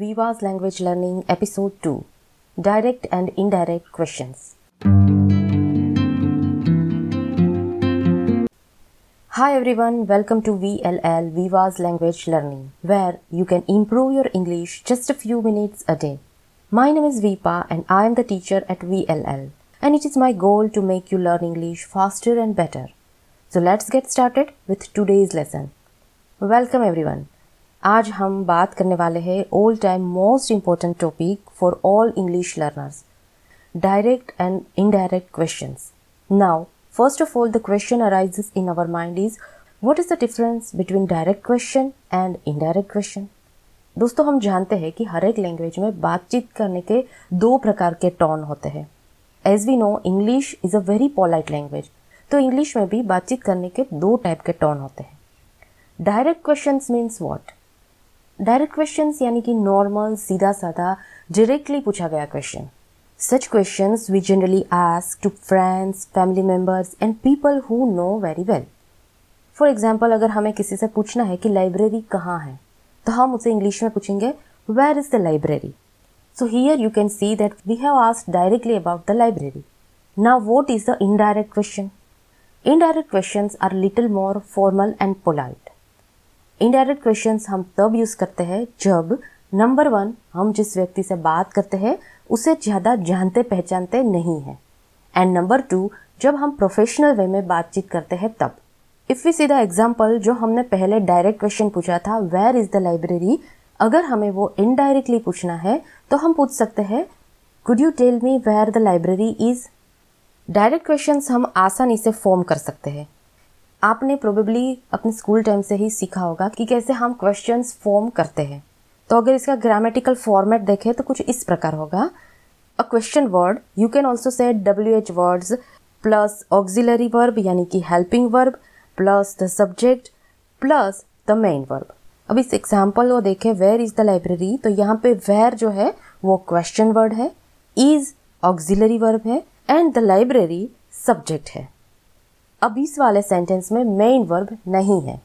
Viva's Language Learning Episode 2, Direct and Indirect Questions. Hi everyone, welcome to VLL, Viva's Language Learning, where you can improve your English just a few minutes a day. My name is Vipa and I am the teacher at VLL, and it is my goal to make you learn English faster and better. So let's get started with today's lesson. Welcome everyone. आज हम बात करने वाले हैं all time most important topic for all English learners, direct and indirect questions. Now first of all the question arises in our mind is what is the difference between direct question and indirect question. दोस्तों, हम जानते हैं कि हर एक language में बातचीत करने के दो प्रकार के टोन होते हैं. As we know, English is a very polite language, तो इंग्लिश में भी बातचीत करने के दो टाइप के टोन होते हैं. Direct questions means what? Direct questions यानी कि नॉर्मल, सीधा साधा, डायरेक्टली पूछा गया question. Such questions we generally ask to friends, family members and people who know very well. For example, अगर हमें किसी से पूछना है कि लाइब्रेरी कहाँ है, तो हम उसे इंग्लिश में पूछेंगे where is the library. So here you can see that we have asked directly about the library. Now what is the indirect question? Indirect questions are little more formal and polite. Indirect questions हम तब use करते हैं जब number one, हम जिस व्यक्ति से बात करते हैं उसे ज़्यादा जानते पहचानते नहीं हैं, एंड नंबर टू, जब हम प्रोफेशनल वे में बातचीत करते हैं तब. If we see the example जो हमने पहले डायरेक्ट क्वेश्चन पूछा था, वेयर इज़ द लाइब्रेरी, अगर हमें वो इनडायरेक्टली पूछना है तो हम पूछ सकते हैं could you tell me where the library is. Direct questions हम आसानी से फॉर्म कर सकते हैं. आपने प्रोबेबली अपने स्कूल टाइम से ही सीखा होगा कि कैसे हम क्वेश्चंस फॉर्म करते हैं. तो अगर इसका ग्रामेटिकल फॉर्मेट देखें तो कुछ इस प्रकार होगा. A question word, you can also say WH words plus auxiliary verb यानी कि helping verb plus the subject plus the main verb. अब इस एग्जाम्पल को देखें, वेयर इज़ द लाइब्रेरी, तो यहाँ पे वेयर जो है वो क्वेश्चन वर्ड है, इज़ ऑक्सिलरी वर्ब है एंड द लाइब्रेरी सब्जेक्ट है. अब इस वाले सेंटेंस में मेन वर्ब नहीं है.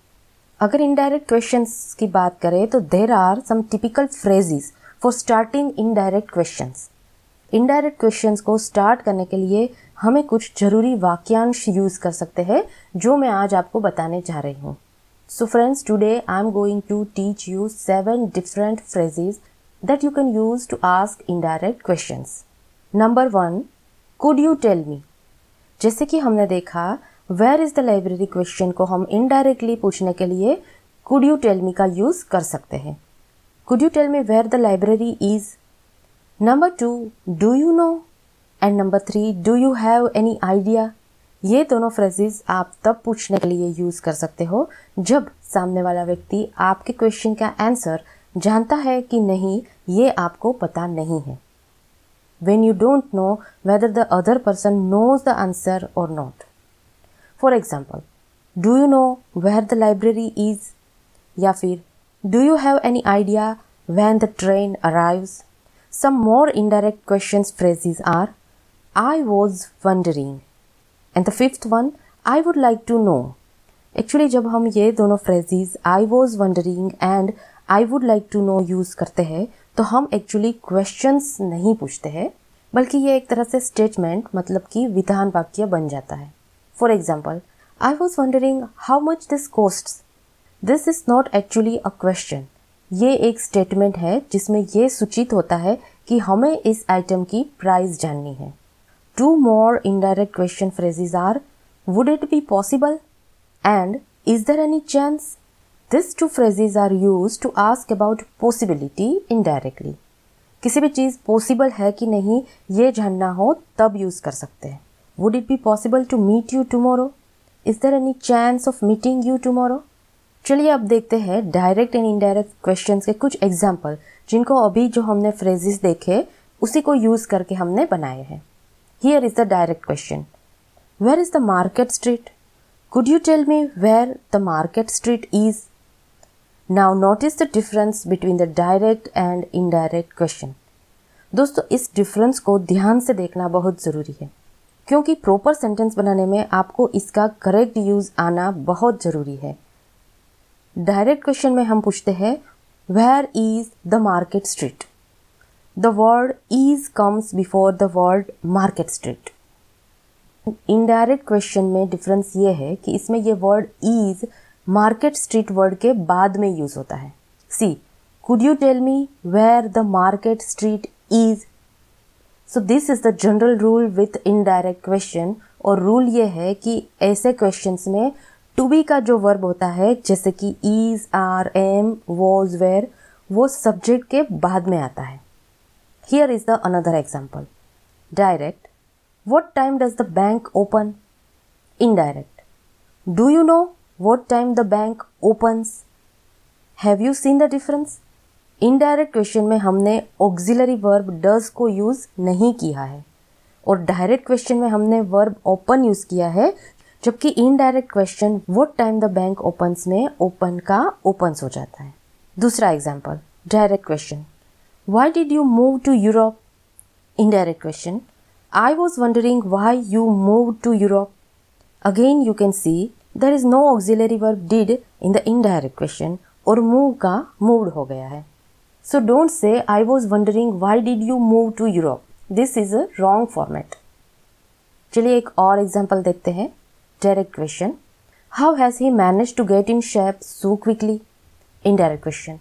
अगर इनडायरेक्ट क्वेश्चंस की बात करें तो there are some typical phrases for starting indirect questions. Indirect questions को स्टार्ट करने के लिए हमें कुछ जरूरी वाक्यांश यूज़ कर सकते हैं जो मैं आज आपको बताने जा रही हूँ. So friends, today I am going to teach you 7 different phrases that you can use to ask indirect questions. Number 1, could you tell me. जैसे कि हमने देखा where is the library question को हम इनडायरेक्टली पूछने के लिए कुड यू टेल मी का यूज़ कर सकते हैं. Could you tell me where the library is. Number 2, do you know, and number 3, do you have any idea. ये दोनों फ्रेजेस आप तब पूछने के लिए यूज़ कर सकते हो जब सामने वाला व्यक्ति आपके क्वेश्चन का आंसर जानता है कि नहीं, ये आपको पता नहीं है. When you don't know whether the other person knows the answer और not. For example, do you know where the library is, या फिर do you have any idea when the train arrives. Some more indirect question phrases are I was wondering, and the 5th one, I would like to know. Actually जब हम ये दोनों phrases I was wondering and I would like to no use करते हैं तो हम actually questions नहीं पूछते हैं, बल्कि ये एक तरह से स्टेटमेंट, मतलब कि विधान वाक्य बन जाता है. For example, I was wondering how much this costs. This is not actually a question. ये एक statement है जिसमें ये सूचित होता है कि हमें इस item की price जाननी है. 2 more indirect question phrases are would it be possible and is there any chance. These two phrases are used to ask about possibility indirectly. किसी भी चीज़ possible है कि नहीं ये जानना हो तब use कर सकते हैं. Would it be possible to meet you tomorrow? Is there any chance of meeting you tomorrow? चलिए अब देखते हैं डायरेक्ट एंड इनडायरेक्ट क्वेश्चंस के कुछ एग्जाम्पल जिनको अभी जो हमने फ्रेजेस देखे उसी को यूज़ करके हमने बनाए हैं. Here is the direct question. Where is the market street? Could you tell me where the market street is? Now notice the difference between the direct and indirect question. दोस्तों, इस difference को ध्यान से देखना बहुत ज़रूरी है क्योंकि प्रॉपर सेंटेंस बनाने में आपको इसका करेक्ट यूज़ आना बहुत ज़रूरी है. डायरेक्ट क्वेश्चन में हम पूछते हैं Where is the market street? The word is comes before the word market street. Indirect question में डिफरेंस ये है कि इसमें ये word is market street word के बाद में यूज होता है. See, could you tell me where the market street is. So this is the general rule with indirect question. और रूल ये है कि ऐसे क्वेश्चंस में टू बी का जो वर्ब होता है जैसे कि is, are, am, was, were, वो सब्जेक्ट के बाद में आता है. Here is the another example. Direct, what time does the bank open? Indirect, do you know what time the bank opens? Have you seen the difference? Indirect question में हमने auxiliary verb does को use नहीं किया है और direct question में हमने verb open use किया है, जबकि indirect question what time the bank opens में open का opens हो जाता है. दूसरा example, direct question, why did you move to Europe? Indirect question, I was wondering why you moved to Europe. Again you can see there is no auxiliary verb did in the indirect question और move का moved हो गया है. So don't say I was wondering why did you move to Europe. This is a wrong format. चलिए एक और example देखते हैं. Direct question, how has he managed to get in shape so quickly? Indirect question,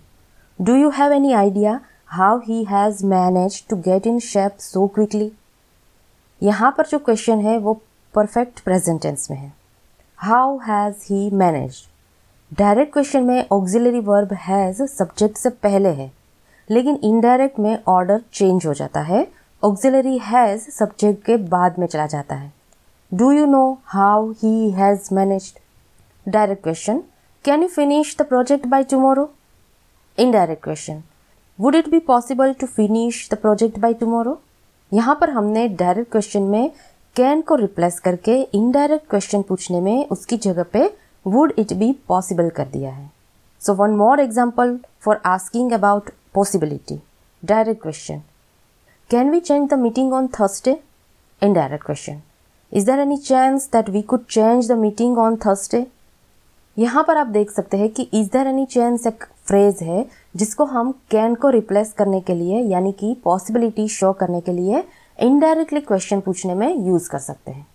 do you have any idea how he has managed to get in shape so quickly? यहाँ पर जो question है वो perfect present tense में है. How has he managed. Direct question में auxiliary verb has subject से पहले है, लेकिन इनडायरेक्ट में ऑर्डर चेंज हो जाता है. ऑक्सिलरी हैज़ सब्जेक्ट के बाद में चला जाता है. Do you know how he has managed. Direct question, can you finish the project by tomorrow. Indirect question, would it be possible to finish the project by tomorrow. यहाँ पर हमने direct question में कैन को replace करके indirect question पूछने में उसकी जगह पे वुड इट बी पॉसिबल कर दिया है. So one more example for asking about possibility. Direct question, can we change the meeting on Thursday. Indirect question, is there any chance that we could change the meeting on Thursday. यहाँ पर आप देख सकते हैं कि is there any chance एक phrase है जिसको हम कैन को रिप्लेस करने के लिए यानी कि पॉसिबिलिटी शो करने के लिए इनडायरेक्टली क्वेश्चन पूछने में यूज कर सकते हैं.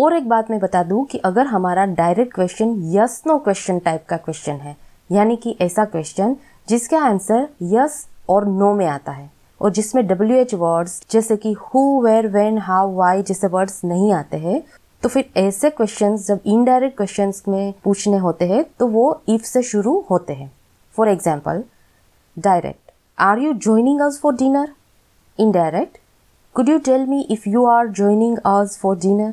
और एक बात मैं बता दूं कि अगर हमारा direct question yes no question type का क्वेश्चन है, यानी कि ऐसा क्वेश्चन जिसका आंसर यस और नो में आता है और जिसमें WH वर्ड्स जैसे कि who, where, when, how, why जैसे वर्ड्स नहीं आते हैं, तो फिर ऐसे क्वेश्चंस जब इनडायरेक्ट क्वेश्चंस में पूछने होते हैं तो वो इफ से शुरू होते हैं. For example, direct, are you joining us for dinner. Indirect, could you tell me if you are joining us for dinner.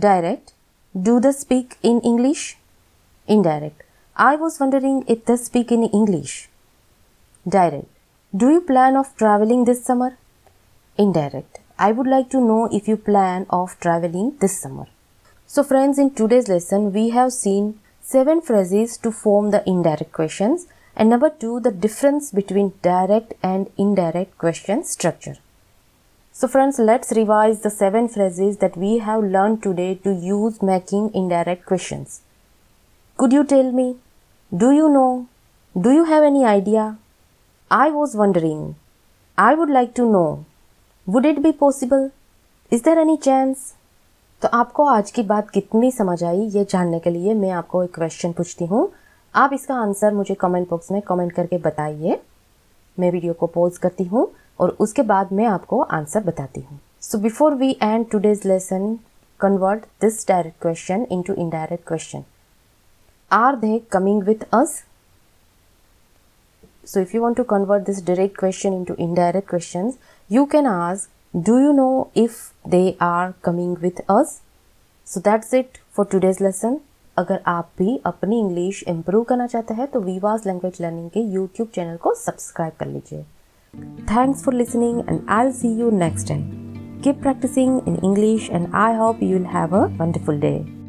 Direct, do they speak in English. Indirect, I was wondering if they speak in English. Direct, do you plan of travelling this summer. Indirect, I would like to know if you plan of traveling this summer. So friends, in today's lesson, we have seen 7 phrases to form the indirect questions and number 2, the difference between direct and indirect question structure. So friends, let's revise the 7 phrases that we have learned today to use making indirect questions. Could you tell me? Do you know? Do you have any idea? I was wondering. I would like to know. Would it be possible. Is there any chance. तो आपको आज की बात कितनी समझ आई ये जानने के लिए मैं आपको एक क्वेश्चन पूछती हूँ. आप इसका आंसर मुझे कमेंट बॉक्स में कमेंट करके बताइए. मैं वीडियो को पॉज करती हूँ और उसके बाद मैं आपको आंसर बताती हूँ. So before we end today's lesson, convert this direct question into indirect question. Are they coming with us. So if you want to convert this direct question into indirect questions, you can ask, do you know if they are coming with us? So that's it for today's lesson. अगर आप भी अपनी English improve करना चाहते हैं तो Viva's Language Learning के YouTube channel को सब्सक्राइब कर लीजिए. Thanks for listening and I'll see you next time. Keep practicing in English and I hope you'll have a wonderful day.